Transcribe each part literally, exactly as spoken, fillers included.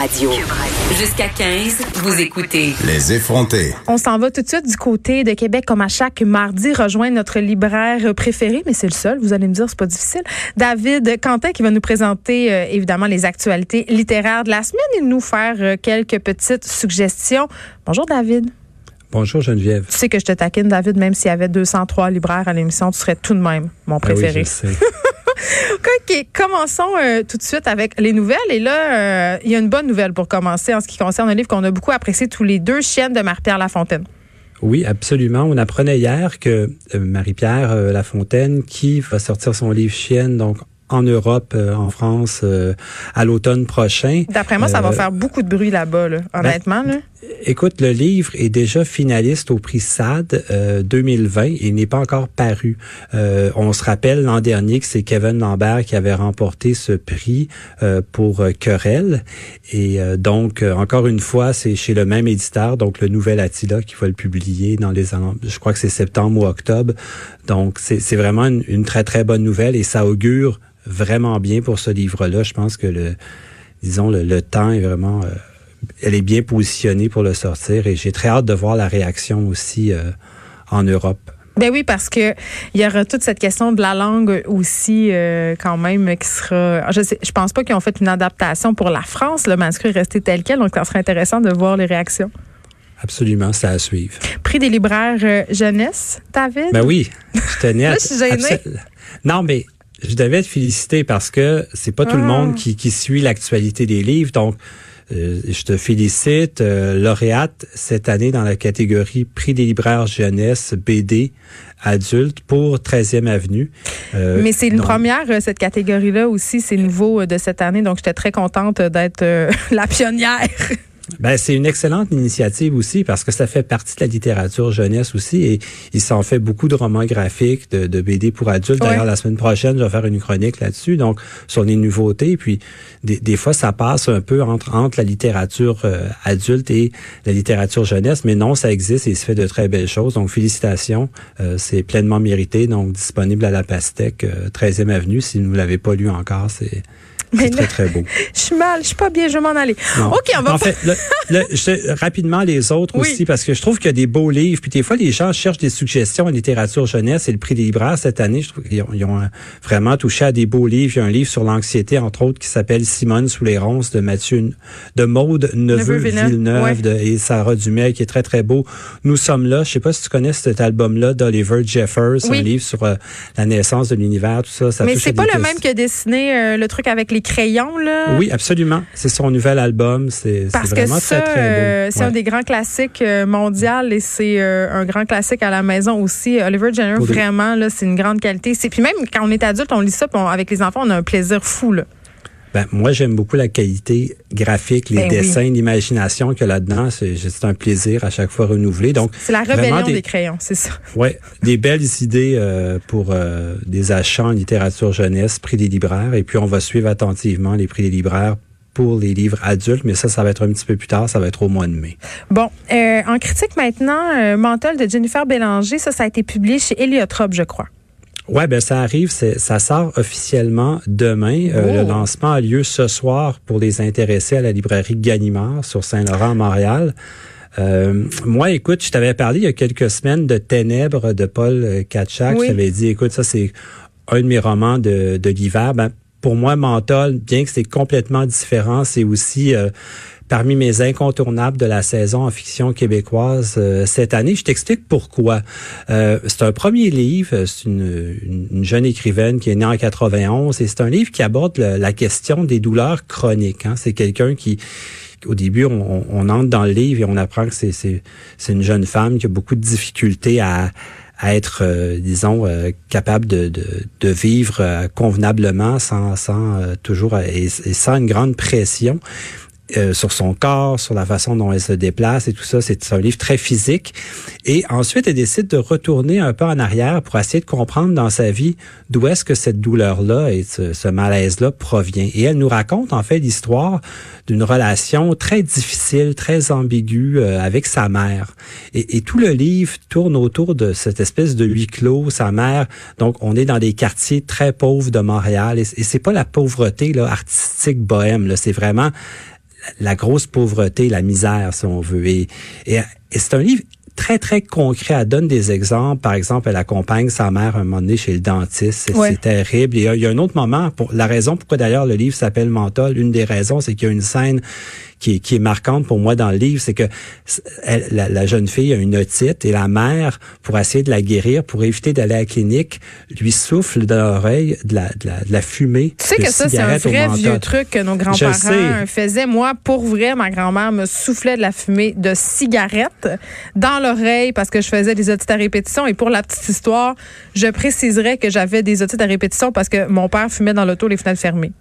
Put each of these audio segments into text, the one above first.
Radio. Jusqu'à quinze, vous écoutez Les effrontés. On s'en va tout de suite du côté de Québec, comme à chaque mardi, rejoindre notre libraire préféré, mais c'est le seul, vous allez me dire, c'est pas difficile. David Cantin, qui va nous présenter euh, évidemment les actualités littéraires de la semaine et nous faire euh, quelques petites suggestions. Bonjour David. Bonjour Geneviève. Tu sais que je te taquine, David, même s'il y avait deux cent trois libraires à l'émission, tu serais tout de même mon préféré. Ah oui, je sais. OK, commençons euh, tout de suite avec les nouvelles. Et là, euh, il y a une bonne nouvelle pour commencer en ce qui concerne un livre qu'on a beaucoup apprécié tous les deux, Chienne de Marie-Pierre Lafontaine. Oui, absolument. On apprenait hier que euh, Marie-Pierre euh, Lafontaine, qui va sortir son livre Chienne, donc en Europe, euh, en France, euh, à l'automne prochain. D'après moi, ça euh, va faire beaucoup de bruit là-bas, là, honnêtement. Ben, là. Écoute, le livre est déjà finaliste au Prix S A D euh, deux mille vingt. Il n'est pas encore paru. Euh, on se rappelle l'an dernier que c'est Kevin Lambert qui avait remporté ce prix euh, pour euh, Querelle. Et euh, donc, euh, encore une fois, c'est chez le même éditeur, donc le nouvel Attila, qui va le publier dans les... Je crois que c'est septembre ou octobre. Donc, c'est, c'est vraiment une, une très, très bonne nouvelle et ça augure vraiment bien pour ce livre-là. Je pense que le, disons, le, le temps est vraiment, euh, elle est bien positionnée pour le sortir et j'ai très hâte de voir la réaction aussi euh, en Europe. Ben oui, parce que il y aura toute cette question de la langue aussi, euh, quand même, qui sera. Je sais, je pense pas qu'ils ont fait une adaptation pour la France. Le manuscrit est resté tel quel, donc ça serait intéressant de voir les réactions. Absolument, c'est à suivre. Prix des libraires euh, jeunesse, David? Ben oui, je tenais à. Là, je suis gênée. Absol- non, mais. Je devais te féliciter parce que c'est pas ah. tout le monde qui, qui suit l'actualité des livres. Donc, euh, je te félicite. Euh, lauréate cette année dans la catégorie Prix des libraires jeunesse, B D, adulte pour treizième Avenue. Euh, Mais c'est une donc, première, cette catégorie-là aussi. C'est nouveau de cette année. Donc, j'étais très contente d'être euh, la pionnière. Ben, c'est une excellente initiative aussi parce que ça fait partie de la littérature jeunesse aussi et il s'en fait beaucoup de romans graphiques, de, de B D pour adultes. Ouais. D'ailleurs, la semaine prochaine, je vais faire une chronique là-dessus, donc sur les nouveautés. Puis, des, des fois, ça passe un peu entre, entre la littérature euh, adulte et la littérature jeunesse, mais non, ça existe et il se fait de très belles choses. Donc, félicitations, euh, c'est pleinement mérité. Donc, disponible à La Pastèque, euh, treizième Avenue. Si vous ne l'avez pas lu encore, c'est... C'est très, très beau. Je suis mal, je suis pas bien, je vais m'en aller. Non. OK, on va en pas... fait, le, le, je, rapidement, les autres oui. aussi, parce que je trouve qu'il y a des beaux livres. Puis des fois, les gens cherchent des suggestions en littérature jeunesse et le prix des libraires cette année, je trouve qu'ils ont, ils ont vraiment touché à des beaux livres. Il y a un livre sur l'anxiété, entre autres, qui s'appelle Simone sous les ronces de Mathieu, de Maude Neveu Villeneuve ouais. de, et Sarah Dumay, qui est très, très beau. Nous sommes là. Je sais pas si tu connais cet album-là d'Oliver Jeffers, oui. un livre sur euh, la naissance de l'univers, tout ça. ça Mais c'est pas le même que dessiner euh, le truc avec les crayons, là. Oui, absolument. C'est son nouvel album. C'est, Parce c'est vraiment que ça, très, très beau. Euh, c'est ouais. un des grands classiques euh, mondial et c'est euh, un grand classique à la maison aussi. Oliver Jeffers, vraiment, là, c'est une grande qualité. C'est, puis même quand on est adulte, on lit ça, puis on, avec les enfants, on a un plaisir fou, là. Ben, moi, j'aime beaucoup la qualité graphique, les ben dessins, oui. l'imagination qu'il y a là-dedans. C'est, c'est un plaisir à chaque fois renouvelé. Donc, c'est la rébellion des, des crayons, c'est ça. Oui, des belles idées euh, pour euh, des achats en littérature jeunesse, prix des libraires. Et puis, on va suivre attentivement les prix des libraires pour les livres adultes, mais ça, ça va être un petit peu plus tard, ça va être au mois de mai. Bon, euh, en critique maintenant, euh, Menthol de Jennifer Bélanger, ça, ça a été publié chez Héliotrope, je crois. Ouais, ben ça arrive, c'est, ça sort officiellement demain. Euh, oh. Le lancement a lieu ce soir pour les intéressés à la librairie Ganimard sur Saint-Laurent, à Montréal. Euh, moi, écoute, je t'avais parlé il y a quelques semaines de Ténèbres de Paul Katchak. Oui. Je t'avais dit, écoute, ça c'est un de mes romans de, de l'hiver. Ben pour moi, Menthol, bien que c'est complètement différent, c'est aussi euh, parmi mes incontournables de la saison en fiction québécoise euh, cette année. Je t'explique pourquoi. Euh, c'est un premier livre, c'est une, une jeune écrivaine qui est née en quatre-vingt-onze et c'est un livre qui aborde le, la question des douleurs chroniques. Hein. C'est quelqu'un qui, au début, on, on entre dans le livre et on apprend que c'est, c'est, c'est une jeune femme qui a beaucoup de difficultés à... à être, euh, disons, euh, capable de, de, de vivre euh, convenablement, sans, sans euh, toujours, et, et sans une grande pression. euh, sur son corps, sur la façon dont elle se déplace et tout ça. C'est un livre très physique. Et ensuite, elle décide de retourner un peu en arrière pour essayer de comprendre dans sa vie d'où est-ce que cette douleur-là et ce, ce malaise-là provient. Et elle nous raconte en fait l'histoire d'une relation très difficile, très ambiguë euh, avec sa mère. Et, et tout le livre tourne autour de cette espèce de huis clos, sa mère. Donc, on est dans des quartiers très pauvres de Montréal. Et, et c'est pas la pauvreté là, artistique bohème. Là, c'est vraiment la grosse pauvreté, la misère, si on veut. Et, et, et c'est un livre très, très concret. Elle donne des exemples. Par exemple, elle accompagne sa mère un moment donné chez le dentiste. C'est, ouais. c'est terrible. Et il y a un autre moment, pour, la raison pourquoi d'ailleurs le livre s'appelle Menthol, une des raisons, c'est qu'il y a une scène qui est, qui est marquante pour moi dans le livre, c'est que elle, la, la jeune fille a une otite et la mère, pour essayer de la guérir, pour éviter d'aller à la clinique, lui souffle dans l'oreille de la, de la, de la fumée. Tu sais que ça, c'est un vrai vieux truc que nos grands-parents faisaient. Moi, pour vrai, ma grand-mère me soufflait de la fumée de cigarette dans l'oreille parce que je faisais des otites à répétition. Et pour la petite histoire, je préciserais que j'avais des otites à répétition parce que mon père fumait dans l'auto les fenêtres fermées.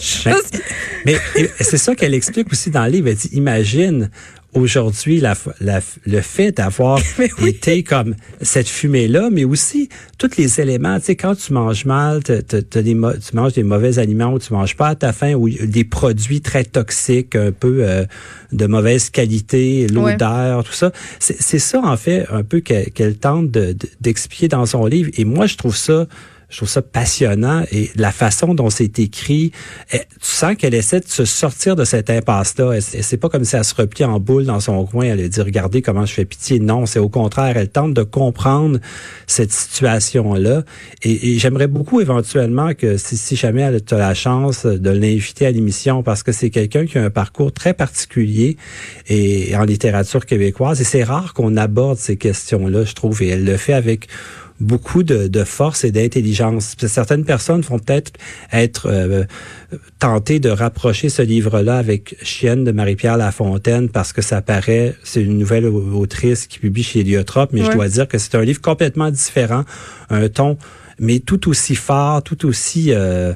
Juste... Mais, mais c'est ça qu'elle explique aussi dans le livre. Elle dit, imagine aujourd'hui la, la, le fait d'avoir oui. été comme cette fumée-là, mais aussi tous les éléments. Tu sais, quand tu manges mal, t'as, t'as des, tu manges des mauvais aliments ou tu manges pas à ta faim, ou des produits très toxiques, un peu euh, de mauvaise qualité, l'odeur, ouais. tout ça. C'est, c'est ça, en fait, un peu qu'elle, qu'elle tente de, de, d'expliquer dans son livre. Et moi, je trouve ça... Je trouve ça passionnant et la façon dont c'est écrit, elle, tu sens qu'elle essaie de se sortir de cette impasse-là. Elle, elle, c'est pas comme si elle se replie en boule dans son coin, elle dit « Regardez comment je fais pitié ». Non, c'est au contraire, elle tente de comprendre cette situation-là. Et, et j'aimerais beaucoup éventuellement que si, si jamais tu as la chance de l'inviter à l'émission, parce que c'est quelqu'un qui a un parcours très particulier et, et en littérature québécoise. Et c'est rare qu'on aborde ces questions-là, je trouve, et elle le fait avec... beaucoup de, de force et d'intelligence. Certaines personnes vont peut-être être euh, tentées de rapprocher ce livre-là avec Chienne de Marie-Pierre Lafontaine parce que ça paraît, c'est une nouvelle autrice qui publie chez Héliotrope, mais ouais. je dois dire que c'est un livre complètement différent, un ton, mais tout aussi fort, tout aussi... Euh,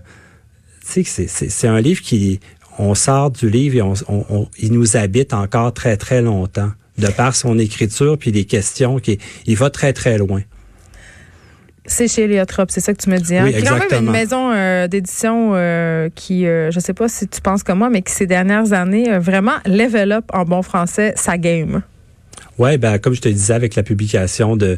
tu sais, c'est, c'est, c'est un livre qui... On sort du livre et on, on, on, il nous habite encore très, très longtemps, de par son écriture puis les questions. Qui, il va très, très loin. C'est chez Héliotrope, c'est ça que tu me dis. Hein? Oui, exactement. Quand même une maison euh, d'édition euh, qui, euh, je sais pas si tu penses comme moi, mais qui ces dernières années, euh, vraiment level up en bon français sa game. Oui, ben, comme je te disais, avec la publication de,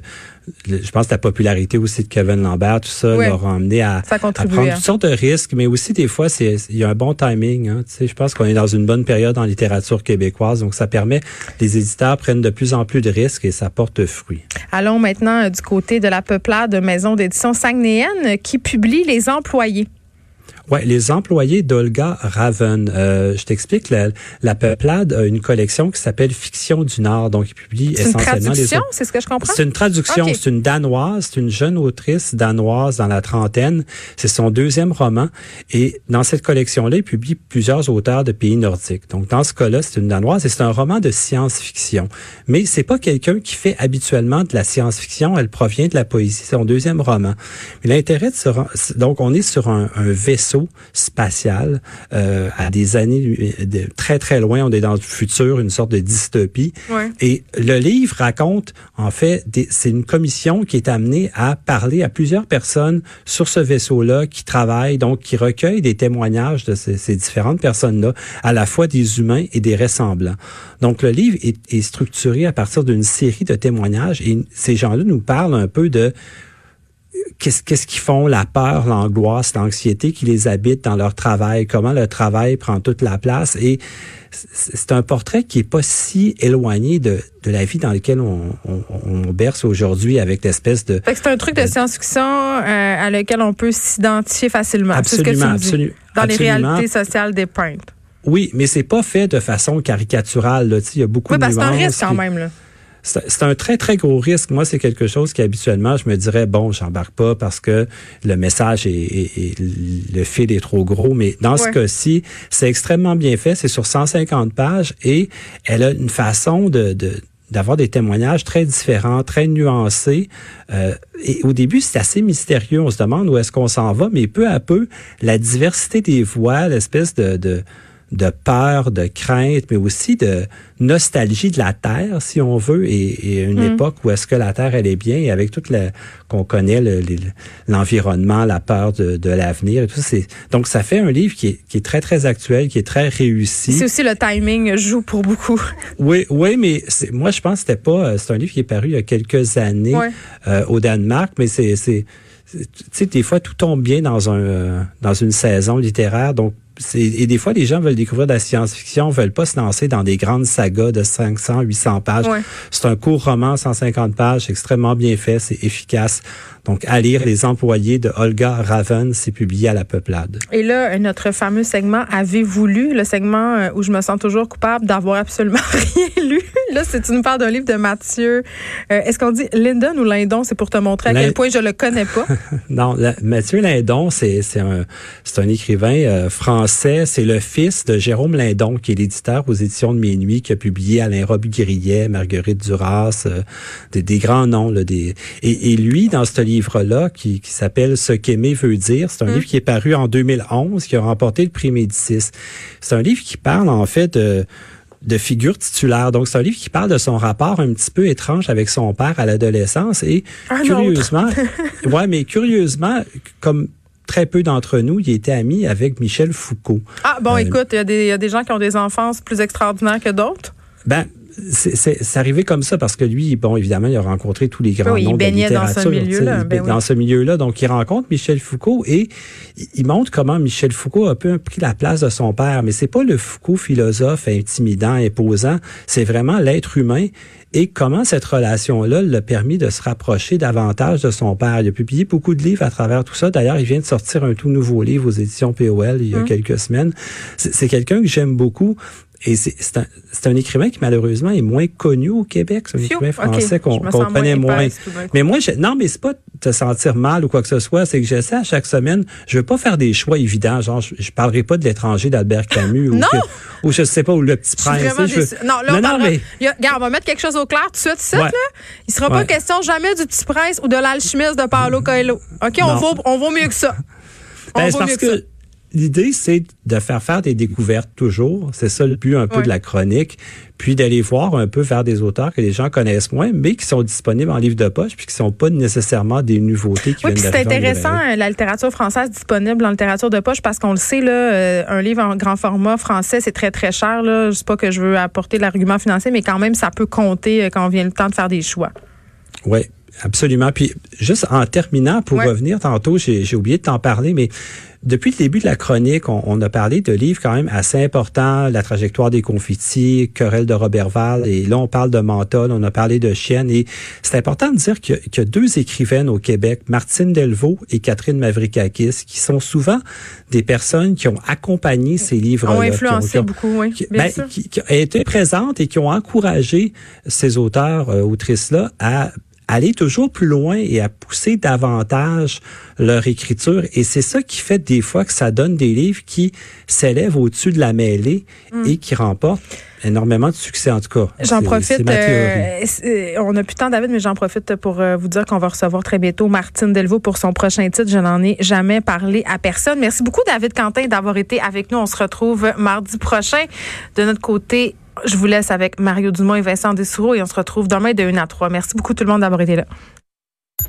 le, je pense, la popularité aussi de Kevin Lambert, tout ça, oui. leur a emmené à, à prendre toutes sortes de risques, mais aussi, des fois, c'est, il y a un bon timing, hein, tu sais, je pense qu'on est dans une bonne période en littérature québécoise, donc ça permet, les éditeurs prennent de plus en plus de risques et ça porte fruit. Allons maintenant euh, du côté de la Peuplade, maison d'édition saguenéenne, qui publie Les employés. Ouais, Les employés d'Olga Ravn. Euh, je t'explique, la, la Peuplade a une collection qui s'appelle Fiction du Nord, donc il publie c'est essentiellement... C'est une traduction, les... c'est ce que je comprends? C'est une traduction, okay. C'est une Danoise, c'est une jeune autrice danoise dans la trentaine. C'est son deuxième roman et dans cette collection-là, il publie plusieurs auteurs de pays nordiques. Donc dans ce cas-là, c'est une Danoise et c'est un roman de science-fiction. Mais c'est pas quelqu'un qui fait habituellement de la science-fiction, elle provient de la poésie, c'est son deuxième roman. Mais l'intérêt de ce... Donc on est sur un, un vaisseau spatial euh, à des années de, très très loin, on est dans le futur, une sorte de dystopie. Ouais. Et le livre raconte en fait, des, c'est une commission qui est amenée à parler à plusieurs personnes sur ce vaisseau-là qui travaille, donc qui recueille des témoignages de ces, ces différentes personnes-là, à la fois des humains et des ressemblants. Donc le livre est, est structuré à partir d'une série de témoignages et ces gens-là nous parlent un peu de Qu'est-ce, qu'est-ce qu'ils font, la peur, l'angoisse, l'anxiété qui les habite dans leur travail, comment le travail prend toute la place. Et c'est un portrait qui est pas si éloigné de, de la vie dans laquelle on, on, on berce aujourd'hui avec l'espèce de... Fait que c'est un truc de, de science-fiction euh, à lequel on peut s'identifier facilement. Absolument, c'est ce que tu me dis, absolument. Dans absolument. Les réalités sociales dépeintes. Oui, mais c'est pas fait de façon caricaturale. Là. Il y a beaucoup oui, de nuances. Oui, parce que c'est un risque qui... quand même, là. C'est un très, très gros risque. Moi, c'est quelque chose qui, habituellement, je me dirais, bon, j'embarque pas parce que le message est, est, est le fil est trop gros. Mais dans ouais. ce cas-ci, c'est extrêmement bien fait. C'est sur cent cinquante pages et elle a une façon de, de d'avoir des témoignages très différents, très nuancés. Euh, et au début, c'est assez mystérieux. On se demande où est-ce qu'on s'en va. Mais peu à peu, la diversité des voix, l'espèce de... de de peur, de crainte, mais aussi de nostalgie de la Terre, si on veut, et, et une mmh. époque où est-ce que la Terre, elle est bien, et avec toute la, qu'on connaît le, le, l'environnement, la peur de, de l'avenir, et tout, c'est, donc ça fait un livre qui est, qui est très, très actuel, qui est très réussi. C'est aussi le timing joue pour beaucoup. Oui, oui, mais c'est, moi, je pense que c'était pas, c'est un livre qui est paru il y a quelques années ouais. euh, au Danemark, mais c'est, c'est, c'est tu sais, des fois, tout tombe bien dans un, euh, dans une saison littéraire, donc, c'est, et des fois, les gens veulent découvrir de la science-fiction, veulent pas se lancer dans des grandes sagas de cinq cents, huit cents pages. Ouais. C'est un court roman, cent cinquante pages, extrêmement bien fait, c'est efficace. Donc, à lire Les employés de Olga Ravn, c'est publié à la Peuplade. Et là, notre fameux segment Avez-vous lu? Le segment où je me sens toujours coupable d'avoir absolument rien lu. Là, c'est une part d'un livre de Mathieu. Euh, est-ce qu'on dit Lindon ou Lindon? C'est pour te montrer à Lind... quel point je le connais pas. Non, la, Mathieu Lindon, c'est, c'est, un, c'est un écrivain euh, français. C'est le fils de Jérôme Lindon, qui est l'éditeur aux éditions de Minuit, qui a publié Alain Robbe-Grillet, Marguerite Duras, euh, des, des grands noms. Là, des... et, et lui, dans ce livre, livre-là qui, qui s'appelle « Ce qu'aimer veut dire ». C'est un mmh. livre qui est paru en deux mille onze, qui a remporté le prix Médicis. C'est un livre qui parle en fait de, de figure titulaire. Donc, c'est un livre qui parle de son rapport un petit peu étrange avec son père à l'adolescence. Et un curieusement, ouais, mais curieusement, comme très peu d'entre nous, il était ami avec Michel Foucault. Ah bon, euh, écoute, il y, y a des gens qui ont des enfances plus extraordinaires que d'autres. Ben, C'est, c'est, c'est arrivé comme ça parce que lui, bon, évidemment, il a rencontré tous les grands oui, noms de la littérature. Il baignait dans ce milieu-là. Ben dans oui. ce milieu-là. Donc, il rencontre Michel Foucault et il montre comment Michel Foucault a un peu pris la place de son père. Mais c'est pas le Foucault philosophe intimidant, imposant. C'est vraiment l'être humain. Et comment cette relation-là l'a permis de se rapprocher davantage de son père. Il a publié beaucoup de livres à travers tout ça. D'ailleurs, il vient de sortir un tout nouveau livre aux éditions P O L il y a mmh. quelques semaines. C'est, c'est quelqu'un que j'aime beaucoup. Et c'est, c'est, un, c'est un écrivain qui, malheureusement, est moins connu au Québec. C'est un Fio, écrivain français okay. qu'on, qu'on connaît moins. moins. Mais moi, je, non, mais c'est pas te sentir mal ou quoi que ce soit. C'est que j'essaie à chaque semaine, je veux pas faire des choix évidents. Genre, je, je parlerai pas de L'étranger d'Albert Camus. ou, que, ou je sais pas, ou Le Petit Prince. Je suis je veux... Non, là, on, non, non, mais... il a, regarde, on va mettre quelque chose au clair tout de suite, tout de ouais. suite, là. Il sera pas ouais. question jamais du Petit Prince ou de L'Alchimiste de Paolo Coelho. OK, on vaut, on vaut mieux que ça. On ben, vaut parce mieux que ça. Que... L'idée, c'est de faire faire des découvertes toujours. C'est ça le but un peu ouais. de la chronique. Puis d'aller voir un peu vers des auteurs que les gens connaissent moins, mais qui sont disponibles en livre de poche puis qui sont pas nécessairement des nouveautés qui oui, viennent de la Oui, c'est intéressant, la littérature française disponible en littérature de poche parce qu'on le sait, là, un livre en grand format français, c'est très, très cher. Là. Je sais pas que je veux apporter de l'argument financier, mais quand même, ça peut compter quand vient le temps de faire des choix. Oui. Absolument. Puis, juste en terminant, pour ouais. revenir tantôt, j'ai, j'ai oublié de t'en parler, mais depuis le début de la chronique, on, on a parlé de livres quand même assez importants, La trajectoire des confettis, Querelle de Roberval, et là, on parle de Menthol, on a parlé de Chienne, et c'est important de dire qu'il y a, qu'il y a deux écrivaines au Québec, Martine Delvaux et Catherine Mavrikakis, qui sont souvent des personnes qui ont accompagné ces livres-là. Ont influencé qui ont, qui ont, beaucoup, oui. Qui, bien ben, sûr. Qui, qui ont été présentes et qui ont encouragé ces auteurs, euh, autrices-là à aller toujours plus loin et à pousser davantage leur écriture. Et c'est ça qui fait des fois que ça donne des livres qui s'élèvent au-dessus de la mêlée mmh. et qui remportent énormément de succès, en tout cas. J'en c'est, profite. C'est ma théorie. Euh, on n'a plus de temps, David, mais j'en profite pour euh, vous dire qu'on va recevoir très bientôt Martine Delvaux pour son prochain titre. Je n'en ai jamais parlé à personne. Merci beaucoup, David Cantin, d'avoir été avec nous. On se retrouve mardi prochain. De notre côté, je vous laisse avec Mario Dumont et Vincent Dessureau et on se retrouve demain de une à trois. Merci beaucoup tout le monde d'avoir été là.